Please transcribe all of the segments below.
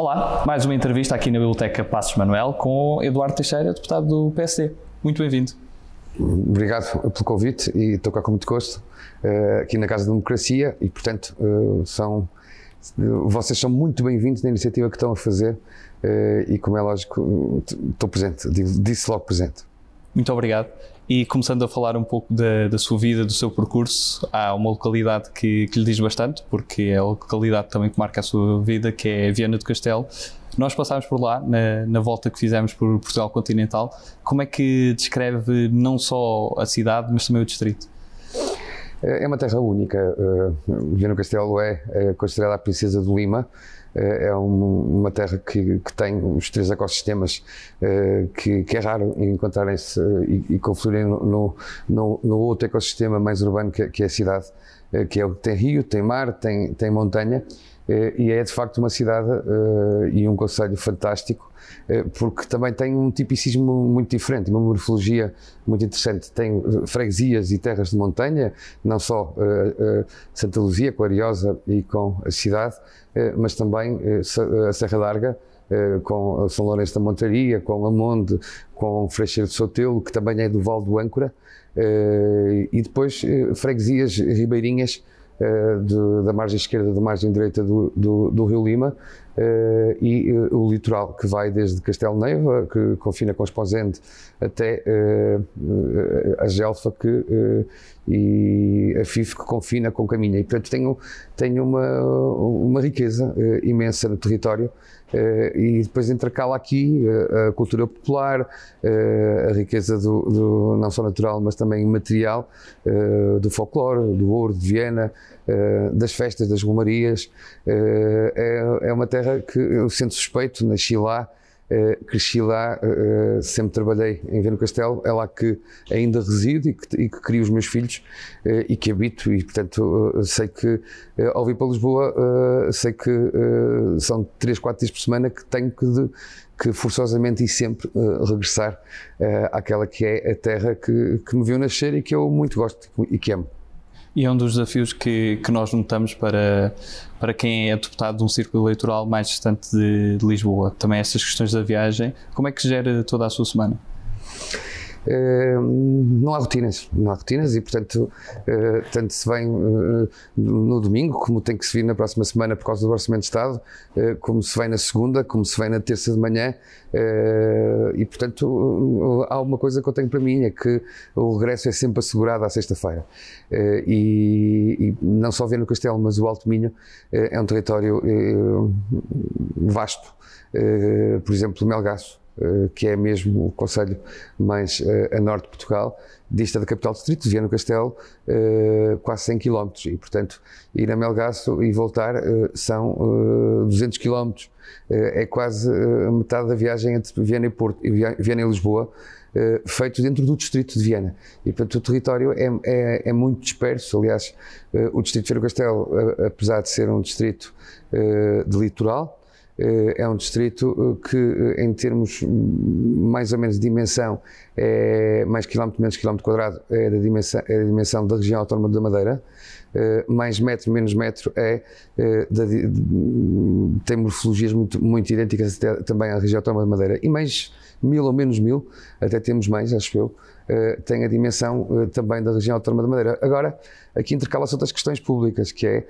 Olá, mais uma entrevista aqui na Biblioteca Passos Manuel com Eduardo Teixeira, deputado do PSD. Muito bem-vindo. Obrigado pelo convite e estou cá com muito gosto, aqui na Casa da Democracia e, portanto, vocês são muito bem-vindos na iniciativa que estão a fazer e, como é lógico, estou presente, disse logo presente. Muito obrigado. E começando a falar um pouco da sua vida, do seu percurso, há uma localidade que lhe diz bastante, porque é a localidade também que marca a sua vida, que é Viana do Castelo. Nós passámos por lá, na volta que fizemos por Portugal continental. Como é que descreve não só a cidade, mas também o distrito? É uma terra única. Viana do Castelo é considerada a princesa de Lima. É uma terra que tem os três ecossistemas que é raro encontrarem-se e confluírem no outro ecossistema mais urbano que é a cidade, que é o que tem rio, tem mar, tem montanha, e é de facto uma cidade e um concelho fantástico, porque também tem um tipicismo muito diferente, uma morfologia muito interessante. Tem freguesias e terras de montanha, não só Santa Luzia, com a Ariosa e com a cidade, mas também a Serra Larga, com São Lourenço da Montaria, com Lamonde, com Freixeiro de Sotelo, que também é do Val do Âncora, e depois freguesias ribeirinhas da margem esquerda, da margem direita do Rio Lima, e o litoral, que vai desde Castelo Neiva, que confina com Esposende, até a Gelfa e a Fife, que confina com Caminha. E, portanto, tem uma riqueza imensa no território, e depois intercala aqui a cultura popular, a riqueza do não só natural, mas também material, do folclore, do ouro de Viena, das festas, das romarias. É uma terra que eu sinto suspeito, nasci lá, cresci lá, sempre trabalhei em Viana do Castelo, é lá que ainda resido e que crio os meus filhos e que habito, e portanto sei que, ao vir para Lisboa, sei que são 3 ou 4 dias por semana que tenho que forçosamente e sempre regressar àquela que é a terra que me viu nascer e que eu muito gosto e que amo. E é um dos desafios que nós notamos para quem é deputado de um círculo eleitoral mais distante de Lisboa. Também estas questões da viagem. Como é que gera toda a sua semana? Não há rotinas, e portanto tanto se vem no domingo, como tem que se vir na próxima semana por causa do Orçamento de Estado, como se vem na segunda, como se vem na terça de manhã, e portanto há uma coisa que eu tenho para mim, é que o regresso é sempre assegurado à sexta-feira, e não só Viana do Castelo, mas o Alto Minho é um território vasto, por exemplo, o Melgaço, que é mesmo o concelho mais a norte de Portugal, dista da capital do distrito, Viana do Castelo, quase 100 km, e portanto ir a Melgaço e voltar são 200 km, é quase metade da viagem entre Viana e Porto, Viana e Lisboa, feito dentro do distrito de Viana, e portanto o território é muito disperso. Aliás, o distrito de Viana do Castelo, apesar de ser um distrito de litoral, é um distrito que, em termos mais ou menos de dimensão, é mais quilómetro menos quilómetro quadrado, é da dimensão da região autónoma da Madeira, mais metro menos metro tem morfologias muito, muito idênticas até, também à região autónoma da Madeira, e mais 1000 ou menos 1000, até temos mais, acho eu, tem a dimensão também da região autónoma da Madeira. Agora, aqui intercala-se outras questões públicas, que é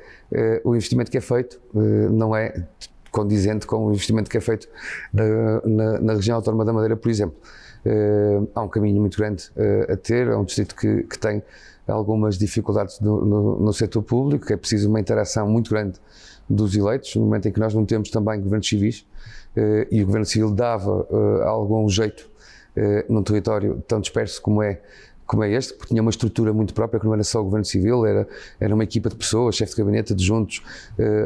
o investimento que é feito, não é condizente com o investimento que é feito na região autónoma da Madeira, por exemplo. Há um caminho muito grande a ter, é um distrito que tem algumas dificuldades no setor público, que é preciso uma interação muito grande dos eleitos, no momento em que nós não temos também governos civis, e o governo civil dava algum jeito num território tão disperso como é este, porque tinha uma estrutura muito própria, que não era só o Governo Civil, era uma equipa de pessoas, chefe de gabinete, adjuntos,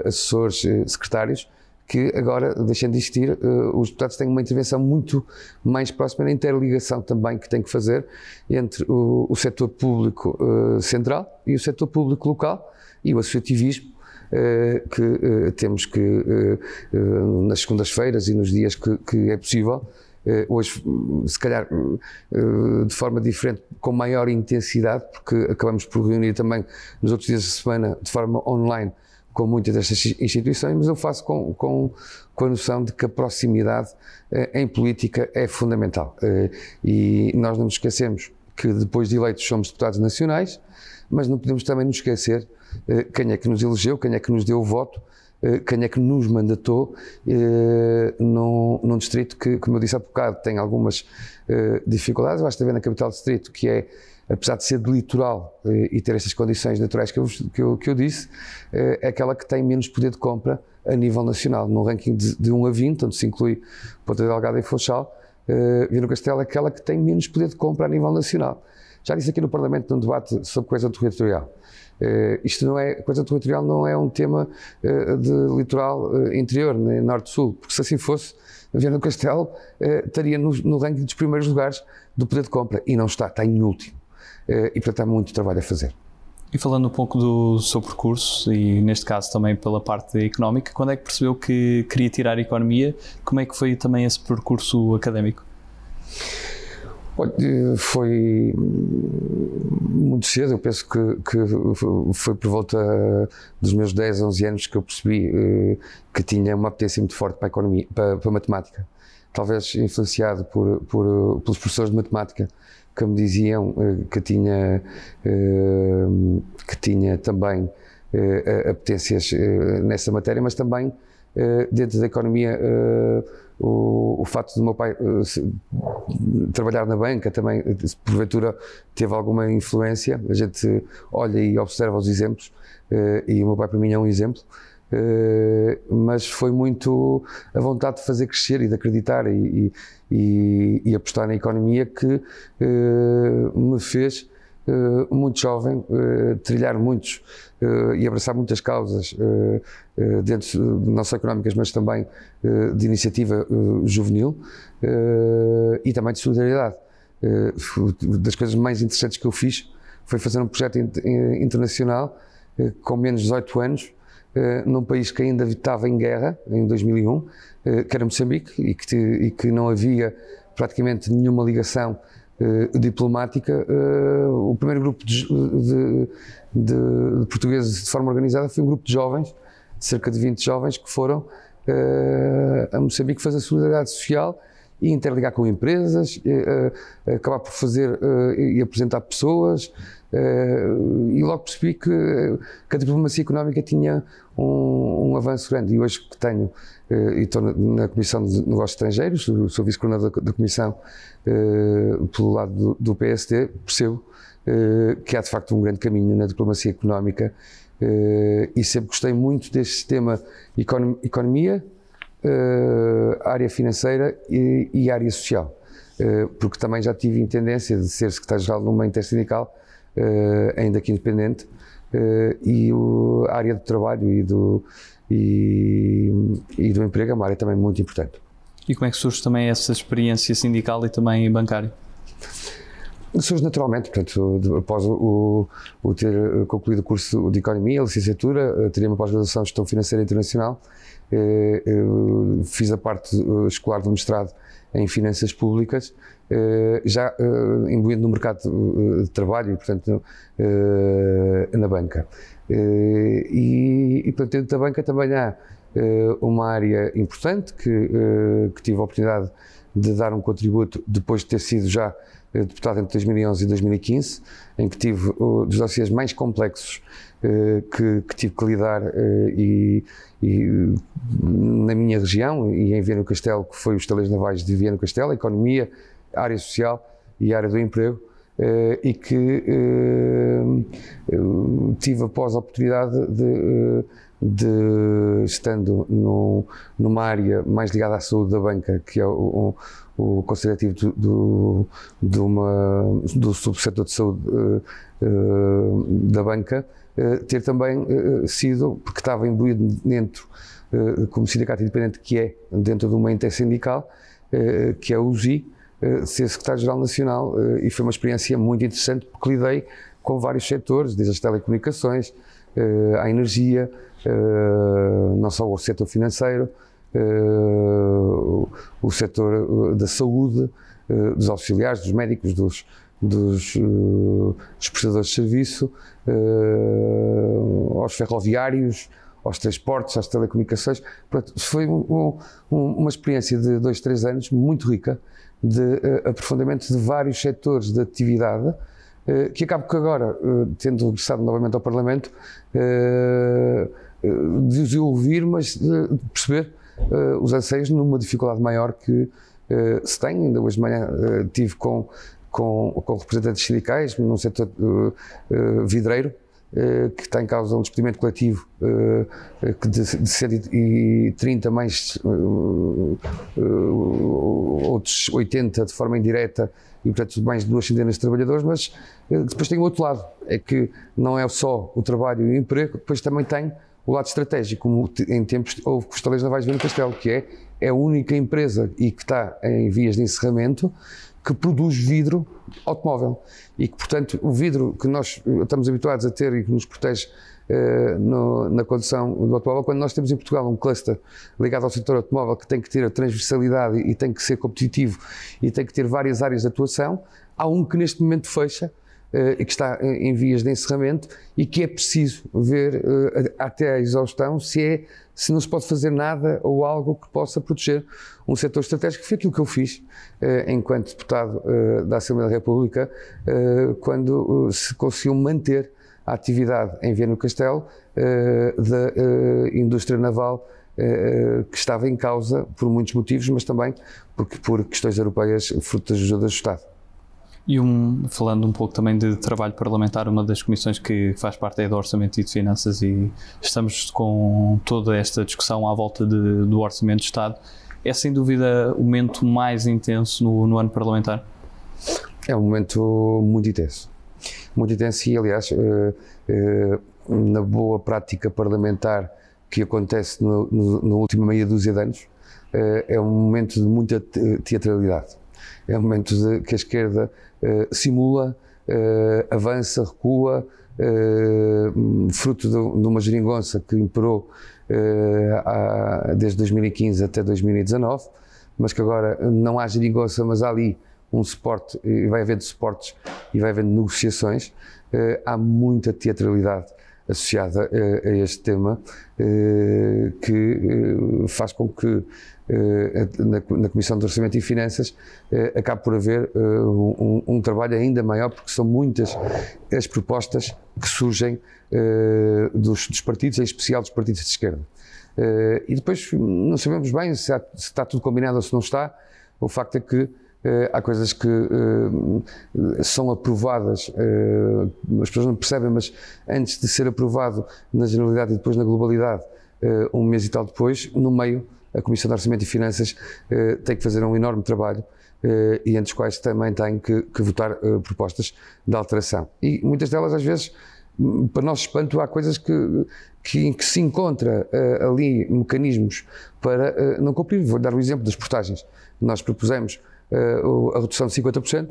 assessores, secretários, que agora, deixando de existir, os deputados têm uma intervenção muito mais próxima da interligação também que têm que fazer entre o setor público central e o setor público local e o associativismo, que temos que, nas segundas-feiras e nos dias que é possível, hoje, se calhar de forma diferente, com maior intensidade, porque acabamos por reunir também nos outros dias da semana de forma online com muitas destas instituições, mas eu faço com a noção de que a proximidade em política é fundamental. E nós não nos esquecemos que depois de eleitos somos deputados nacionais, mas não podemos também nos esquecer quem é que nos elegeu, quem é que nos deu o voto, quem é que nos mandatou num distrito que, como eu disse há bocado, tem algumas dificuldades. Basta ver na capital do distrito, que é, apesar de ser de litoral e ter estas condições naturais que eu disse, é aquela que tem menos poder de compra a nível nacional. Num ranking de 1 a 20, onde se inclui Ponta Delgada e Funchal, Viana do Castelo é aquela que tem menos poder de compra a nível nacional. Já disse aqui no Parlamento, num debate sobre coesão territorial. Isto não é, coesão territorial não é um tema de litoral interior, nem norte-sul, porque se assim fosse, Viana do Castelo estaria no ranking dos primeiros lugares do poder de compra, e não está, está em último. E portanto há muito trabalho a fazer. E falando um pouco do seu percurso, e neste caso também pela parte económica, quando é que percebeu que queria tirar a economia? Como é que foi também esse percurso académico? Foi muito cedo, eu penso que foi por volta dos meus 10, 11 anos que eu percebi que tinha uma apetência muito forte para a economia, para a matemática. Talvez influenciado pelos professores de matemática, que me diziam que tinha também apetências nessa matéria, mas também dentro da economia, o facto do meu pai trabalhar na banca também, porventura, teve alguma influência. A gente olha e observa os exemplos, e o meu pai para mim é um exemplo, mas foi muito a vontade de fazer crescer e de acreditar e apostar na economia que me fez, muito jovem, trilhar muitos e abraçar muitas causas, dentro, não só económicas, mas também de iniciativa juvenil e também de solidariedade. Das coisas mais interessantes que eu fiz foi fazer um projeto internacional com menos de 18 anos, num país que ainda estava em guerra, em 2001, que era Moçambique, e que não havia praticamente nenhuma ligação diplomática. O primeiro grupo de portugueses de forma organizada foi um grupo de jovens, cerca de 20 jovens, que foram a Moçambique fazer solidariedade social e interligar com empresas, acabar por fazer e apresentar pessoas, e logo percebi que a diplomacia económica tinha um avanço grande. E hoje que tenho, e estou na Comissão de Negócios Estrangeiros, sou vice-coordenador da Comissão pelo lado do PSD, percebo que há de facto um grande caminho na diplomacia económica, e sempre gostei muito deste tema: economia, área financeira e área social, porque também já tive a tendência de ser secretário-geral numa intersindical, ainda que independente, e a área do trabalho e do emprego é uma área também muito importante. E como é que surge também essa experiência sindical e também bancária? Surge naturalmente, portanto, após o ter concluído o curso de Economia, a licenciatura, teria uma pós-graduação de Gestão Financeira Internacional, fiz a parte escolar do mestrado em Finanças Públicas, já imbuído no mercado de trabalho e, portanto, na banca. E, portanto, dentro da banca também há uma área importante que tive a oportunidade de dar um contributo depois de ter sido já deputado entre 2011 e 2015, em que tive dos dossiês mais complexos que tive que lidar, e na minha região e em Viana do Castelo, que foi os Estaleiros Navais de Viana do Castelo, a economia, a área social e a área do emprego, e que tive após a oportunidade de estando numa área mais ligada à saúde da banca, que é o conselho ativo do subsetor de saúde da banca, ter também sido, porque estava imbuído dentro, como sindicato independente que é, dentro de uma intersindical, que é a USI, ser secretário-geral nacional, e foi uma experiência muito interessante, porque lidei com vários setores, desde as telecomunicações, à energia, não só o setor financeiro, o setor da saúde, dos auxiliares, dos médicos, dos prestadores de serviço, aos ferroviários, aos transportes, às telecomunicações. Portanto, foi uma experiência de 2, 3 anos muito rica de aprofundamento de vários setores de atividade, que acabo que agora, tendo regressado novamente ao Parlamento, de ouvir, mas de perceber os anseios numa dificuldade maior que se tem. Ainda hoje de manhã estive com representantes sindicais num setor vidreiro, que está em causa um despedimento coletivo de 130 mais outros 80 de forma indireta, e portanto mais de 2 centenas de trabalhadores. Mas depois tem o outro lado, é que não é só o trabalho e o emprego, depois também tem o lado estratégico, como em tempos houve com os Estaleiros Navais de Viana do Castelo, que é a única empresa e que está em vias de encerramento que produz vidro automóvel, e que, portanto, o vidro que nós estamos habituados a ter e que nos protege na condução do automóvel, quando nós temos em Portugal um cluster ligado ao setor automóvel que tem que ter a transversalidade e tem que ser competitivo e tem que ter várias áreas de atuação, há um que neste momento fecha e que está em vias de encerramento, e que é preciso ver até à exaustão se não se pode fazer nada ou algo que possa proteger um setor estratégico. Foi aquilo que eu fiz enquanto deputado da Assembleia da República, quando se conseguiu manter a atividade em Viana do Castelo da indústria naval, que estava em causa por muitos motivos, mas também porque por questões europeias, fruto da ajuda do Estado. E falando um pouco também de trabalho parlamentar, uma das comissões que faz parte é do Orçamento e de Finanças, e estamos com toda esta discussão à volta do Orçamento de Estado. É sem dúvida o momento mais intenso no ano parlamentar? É um momento muito intenso. Muito intenso e, aliás, na boa prática parlamentar que acontece na última meia dúzia de anos, é um momento de muita teatralidade. É um momento que a esquerda simula, avança, recua, fruto de uma geringonça que imperou desde 2015 até 2019, mas que agora não há geringonça, mas há ali um suporte, e vai havendo suportes e vai havendo negociações. Há muita teatralidade associada a este tema, que faz com que na Comissão de Orçamento e Finanças acabe por haver um trabalho ainda maior, porque são muitas as propostas que surgem dos partidos, em especial dos partidos de esquerda. E depois não sabemos bem se está tudo combinado ou se não está. O facto é que há coisas que são aprovadas, as pessoas não percebem, mas antes de ser aprovado na generalidade e depois na globalidade, um mês e tal depois, no meio, a Comissão de Orçamento e Finanças tem que fazer um enorme trabalho, e entre os quais também tem que votar propostas de alteração. E muitas delas, às vezes, para nosso espanto, há coisas em que se encontra ali mecanismos para não cumprir. Vou dar o exemplo das portagens. Nós propusemos a redução de 50%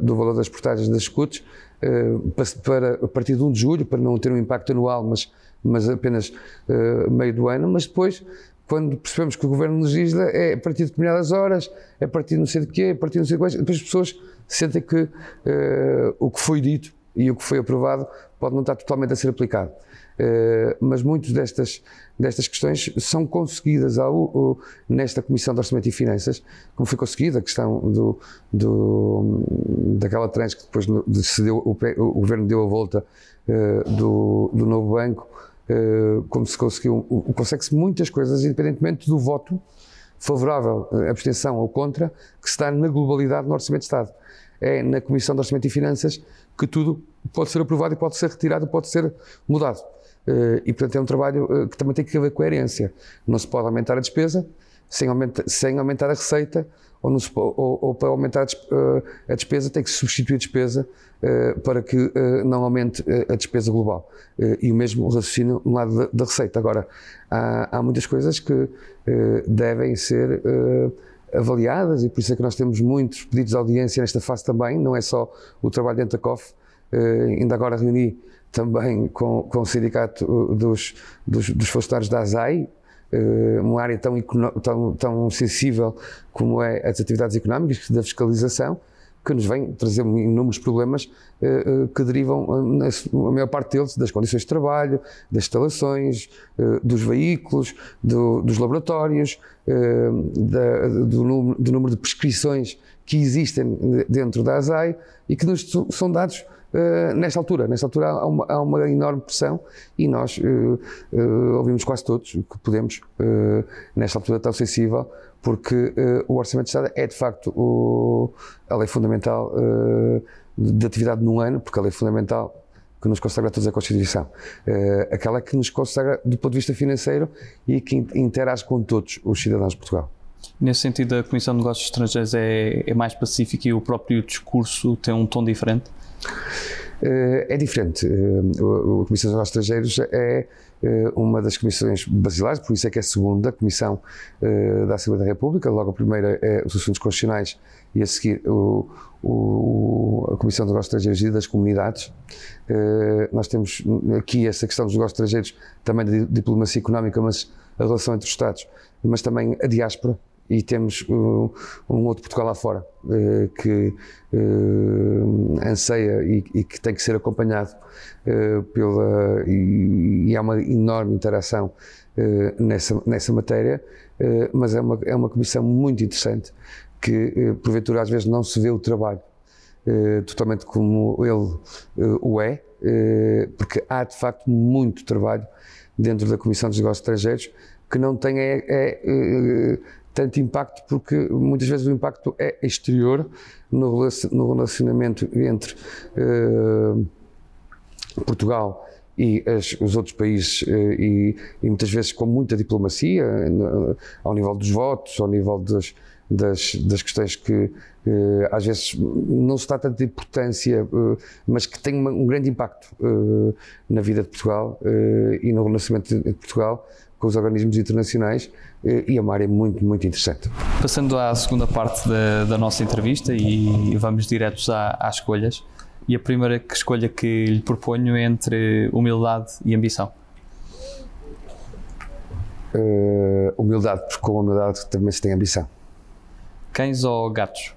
do valor das portagens das escutas a partir de 1 de julho, para não ter um impacto anual, mas apenas meio do ano. Mas depois, quando percebemos que o Governo legisla, é a partir de determinadas horas, é a partir de não sei de quê, é a partir de não sei de quais, depois as pessoas sentem que o que foi dito e o que foi aprovado pode não estar totalmente a ser aplicado. Mas muitas destas questões são conseguidas nesta Comissão de Orçamento e Finanças, como foi conseguida a questão daquela tranche que depois o Governo deu a volta do novo banco, como se conseguiu. Consegue-se muitas coisas, independentemente do voto favorável, abstenção ou contra, que está na globalidade no Orçamento de Estado. É na Comissão de Orçamento e Finanças que tudo pode ser aprovado e pode ser retirado, pode ser mudado. E, portanto, é um trabalho que também tem que haver coerência. Não se pode aumentar a despesa sem aumentar a receita, ou para aumentar a despesa tem que se substituir a despesa para que não aumente a despesa global. E o mesmo raciocínio no lado da receita. Agora, há muitas coisas que devem ser avaliadas, e por isso é que nós temos muitos pedidos de audiência nesta fase também. Não é só o trabalho dentro da COF. Ainda agora reuni também com o sindicato dos funcionários da ASAI, uma área tão sensível como é as atividades económicas, da fiscalização, que nos vem trazer inúmeros problemas que derivam, a maior parte deles, das condições de trabalho, das instalações, dos veículos, dos laboratórios, do número de prescrições que existem dentro da ASAI e que nos são dados nesta altura há uma enorme pressão e nós ouvimos quase todos que podemos, nesta altura tão sensível, porque o Orçamento de Estado é de facto a lei fundamental de atividade num ano, porque a lei fundamental que nos consagra toda a Constituição, aquela que nos consagra do ponto de vista financeiro e que interage com todos os cidadãos de Portugal. Nesse sentido, a Comissão de Negócios Estrangeiros é mais pacífica e o próprio discurso tem um tom diferente? É diferente. A Comissão de Negócios Estrangeiros é uma das comissões basilares, por isso é que é a segunda comissão da Assembleia da República. Logo a primeira é os assuntos constitucionais e a seguir a Comissão de Negócios Estrangeiros e das Comunidades. Nós temos aqui essa questão dos negócios estrangeiros, também da diplomacia económica, mas a relação entre os Estados, mas também a diáspora, e temos um outro Portugal lá fora que anseia e que tem que ser acompanhado e há uma enorme interação nessa matéria, mas é uma comissão muito interessante que porventura às vezes não se vê o trabalho totalmente como ele o é, porque há de facto muito trabalho dentro da Comissão dos Negócios Estrangeiros que não tem tanto impacto, porque muitas vezes o impacto é exterior no relacionamento entre Portugal e os outros países e muitas vezes com muita diplomacia, ao nível dos votos, ao nível das questões que às vezes não se dá tanta importância, mas que tem um grande impacto na vida de Portugal e no relacionamento de Portugal com os organismos internacionais, e é uma área muito, muito interessante. Passando à segunda parte da nossa entrevista, e vamos diretos às escolhas, e a primeira escolha que lhe proponho é entre humildade e ambição. Humildade, porque com humildade também se tem ambição. Cães ou gatos?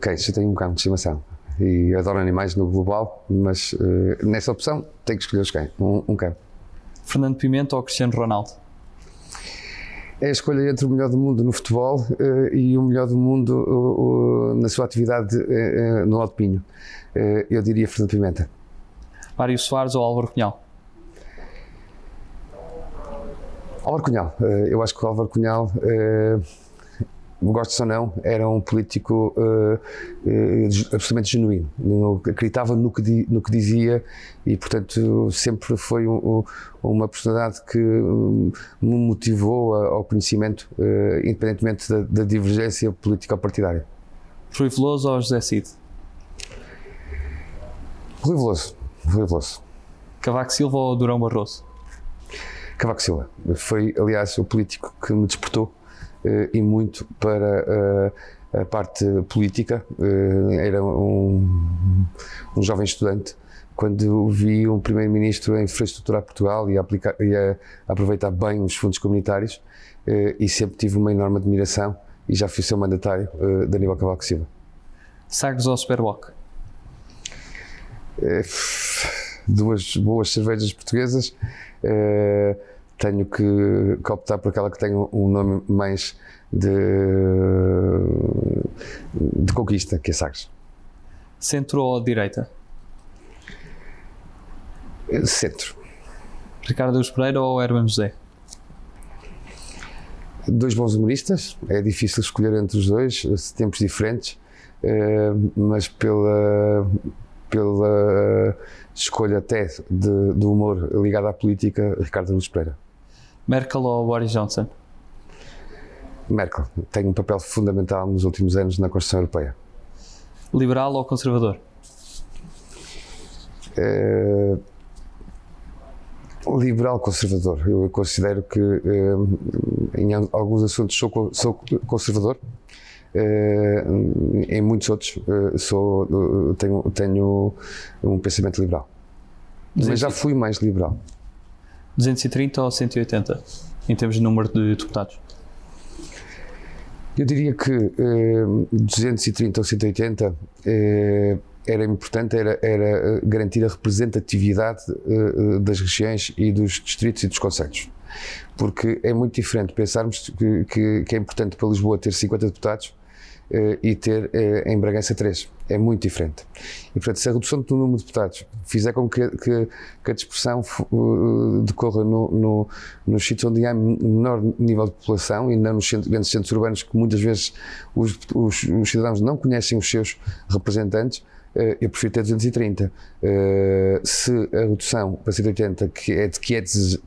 Cães, eu tenho um cão de estimação e adoro animais no global, mas nessa opção tenho que escolher os cães, um cão. Fernando Pimenta ou Cristiano Ronaldo? É a escolha entre o melhor do mundo no futebol e o melhor do mundo na sua atividade no Alto Pinho. Eu diria Fernando Pimenta. Mário Soares ou Álvaro Cunhal? Álvaro Cunhal. Eu acho que o Álvaro Cunhal, gosto ou não, era um político absolutamente genuíno. Acreditava no que dizia e, portanto, sempre foi uma personalidade que me motivou ao conhecimento, independentemente da divergência político-partidária. Rui Veloso ou José Cid? Rui Veloso. Rui Veloso. Cavaco Silva ou Durão Barroso? Cavaco Silva. Foi, aliás, o político que me despertou e muito para a parte política. Era um jovem estudante quando vi um primeiro-ministro a infraestruturar Portugal e a aproveitar bem os fundos comunitários, e sempre tive uma enorme admiração e já fui seu mandatário de Aníbal Cavaco Silva. Sagres ou Superboc? Duas boas cervejas portuguesas. Tenho que optar por aquela que tem um nome mais de conquista, que é Sagres. Centro ou direita? Centro. Ricardo Luz Pereira ou Herman José? Dois bons humoristas, é difícil escolher entre os dois, tempos diferentes, mas pela escolha até do humor ligado à política, Ricardo Luz Pereira. Merkel ou Boris Johnson? Merkel. Tem um papel fundamental nos últimos anos na construção europeia. Liberal ou conservador? Liberal-conservador. Eu considero que em alguns assuntos sou conservador, em muitos outros tenho um pensamento liberal. 230. Mas já fui mais liberal. 230 ou 180 em termos de número de deputados? Eu diria que 230 ou 180 era importante, era garantir a representatividade das regiões e dos distritos e dos concelhos, porque é muito diferente pensarmos que é importante para Lisboa ter 50 deputados e ter em Bragança 3, é muito diferente. E portanto, se a redução do número de deputados fizer com que a dispersão decorra nos sítios onde há menor nível de população e não nos grandes centros urbanos, que muitas vezes os cidadãos não conhecem os seus representantes, eu prefiro ter 230. Se a redução para 180,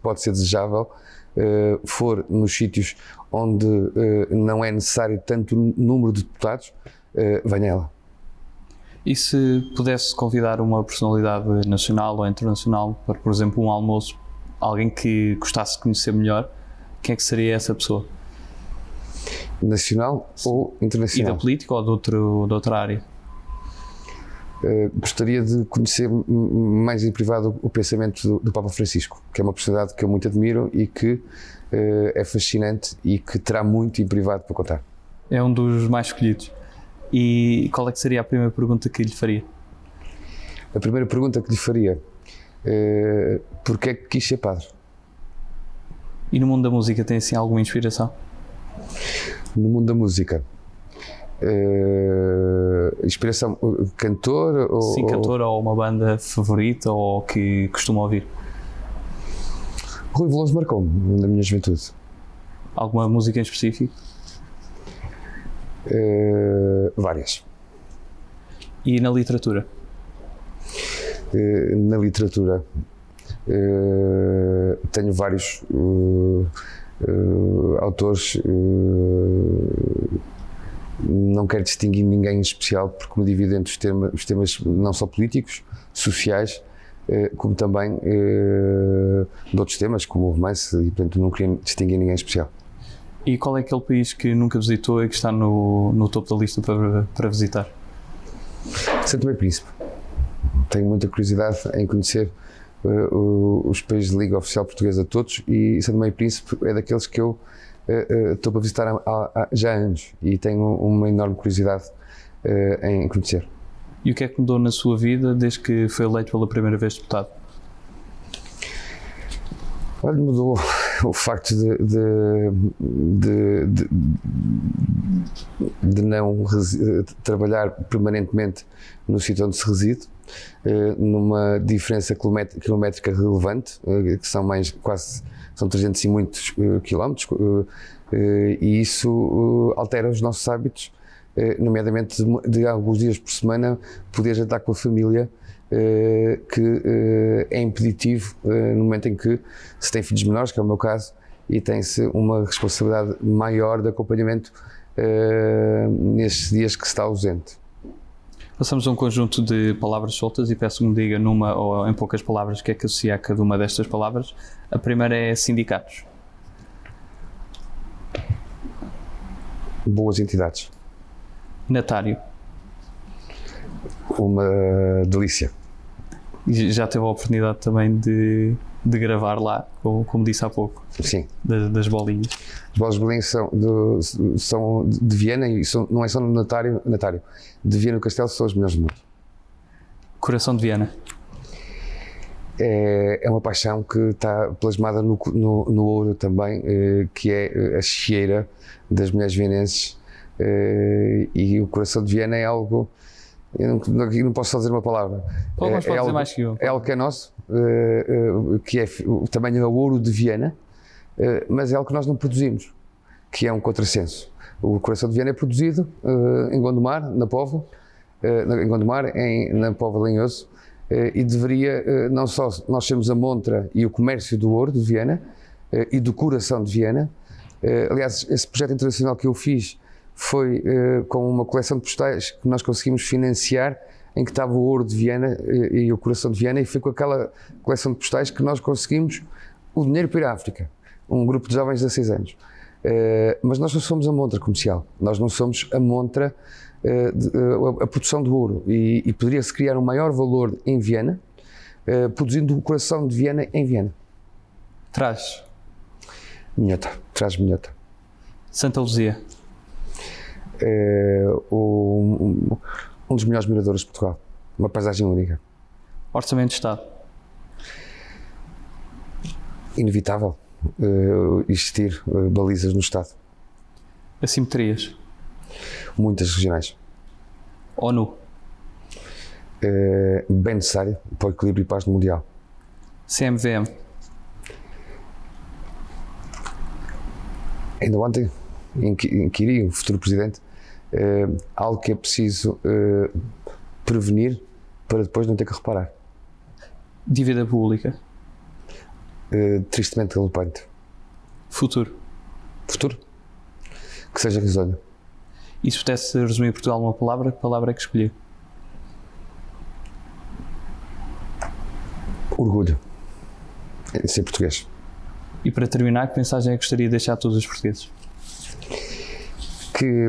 pode ser desejável, for nos sítios onde não é necessário tanto número de deputados, venha ela. E se pudesse convidar uma personalidade nacional ou internacional para, por exemplo, um almoço, alguém que gostasse de conhecer melhor, quem é que seria essa pessoa? Nacional ou internacional? E da política ou de outra área? Gostaria de conhecer mais em privado o pensamento do Papa Francisco, que é uma personalidade que eu muito admiro e que é fascinante e que terá muito em privado para contar. É um dos mais escolhidos. E qual é que seria a primeira pergunta que lhe faria? A primeira pergunta que lhe faria, porquê é que quis ser padre? E no mundo da música tem assim alguma inspiração? No mundo da música... inspiração, cantor? Ou, sim, cantor ou uma banda favorita ou que costuma ouvir? Rui Veloso marcou-me na minha juventude. Alguma música em específico? Várias. E na literatura? Na literatura tenho vários autores. Não quero distinguir ninguém em especial, porque me divido entre os temas não só políticos, sociais, como também de outros temas, como o romance, e portanto não queria distinguir ninguém em especial. E qual é aquele país que nunca visitou e que está no topo da lista para visitar? São Tomé e Príncipe. Tenho muita curiosidade em conhecer os países de língua oficial portuguesa todos, e São Tomé e Príncipe é daqueles que eu estou para visitar já há anos e tenho uma enorme curiosidade em conhecer. E o que é que mudou na sua vida desde que foi eleito pela primeira vez deputado? Olha, mudou o facto de não trabalhar permanentemente no sítio onde se reside, numa diferença quilométrica relevante, que são são 300 e muitos quilómetros, e isso altera os nossos hábitos, nomeadamente de alguns dias por semana poder jantar com a família, que é impeditivo no momento em que se tem filhos menores, que é o meu caso, e tem-se uma responsabilidade maior de acompanhamento nestes dias que se está ausente. Passamos a um conjunto de palavras soltas e peço que me diga numa ou em poucas palavras o que é que associa a cada uma destas palavras. A primeira é sindicatos. Boas entidades. Natário. Uma delícia. Já teve a oportunidade também de gravar lá, como disse há pouco. Sim. Das bolinhas. As bolinhas são de Viena e não é só no Natário. De Viana do Castelo são as melhores do mundo. Coração de Viana. É uma paixão que está plasmada no ouro também, que é a chieira das mulheres vienenses, e o coração de Viana é algo... Eu não posso só dizer uma palavra. É algo que é nosso, que é também o ouro de Viana, mas é algo que nós não produzimos, que é um contrassenso. O coração de Viana é produzido em Gondomar, na Póvoa, na Póvoa de Lanhoso, e deveria, não só nós temos a montra e o comércio do ouro de Viana e do coração de Viana. Aliás, esse projeto internacional que eu fiz foi com uma coleção de postais que nós conseguimos financiar, em que estava o ouro de Viana e o coração de Viana, e foi com aquela coleção de postais que nós conseguimos o dinheiro para ir à África, um grupo de jovens de 16 anos. Mas nós não somos a montra comercial, nós não somos a montra, a produção do ouro, e poderia-se criar um maior valor em Viana, produzindo o coração de Viana em Viana. Traz minhota. Santa Luzia. é um dos melhores miradores de Portugal, uma paisagem única. Orçamento de Estado? Inevitável existir balizas no Estado. Assimetrias? Muitas, regionais. ONU? Bem necessário para o equilíbrio e paz no mundial. CMVM? Ainda ontem inquiri o futuro Presidente algo que é preciso prevenir para depois não ter que reparar. Dívida pública? Tristemente galopante. Futuro? Futuro. Que seja risonho. E se pudesse resumir Portugal numa palavra, que palavra é que escolhi? Orgulho. É ser português. E para terminar, que mensagem é que gostaria de deixar a todos os portugueses? Que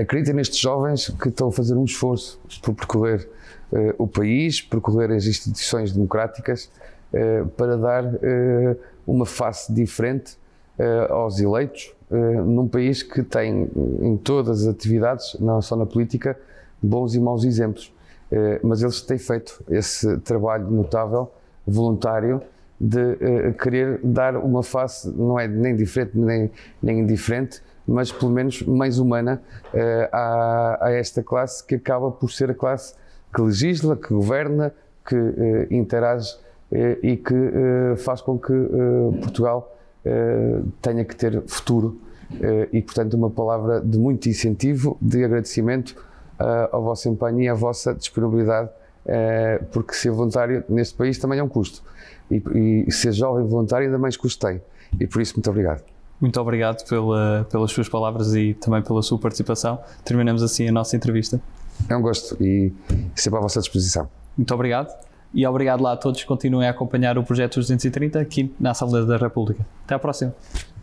acreditem nestes jovens que estão a fazer um esforço por percorrer o país, percorrer as instituições democráticas, para dar uma face diferente aos eleitos, num país que tem em todas as atividades, não só na política, bons e maus exemplos. Mas eles têm feito esse trabalho notável, voluntário, de querer dar uma face, não é nem diferente nem indiferente, mas pelo menos mais humana a esta classe que acaba por ser a classe que legisla, que governa, que interage e que faz com que Portugal tenha que ter futuro e, portanto, uma palavra de muito incentivo, de agradecimento ao vosso empenho e à vossa disponibilidade, porque ser voluntário neste país também é um custo e ser jovem voluntário ainda mais custo tem, e por isso muito obrigado. Muito obrigado pelas suas palavras e também pela sua participação. Terminamos assim a nossa entrevista. É um gosto e sempre à vossa disposição. Muito obrigado e obrigado lá a todos que continuem a acompanhar o Projeto 230 aqui na Assembleia da República. Até à próxima.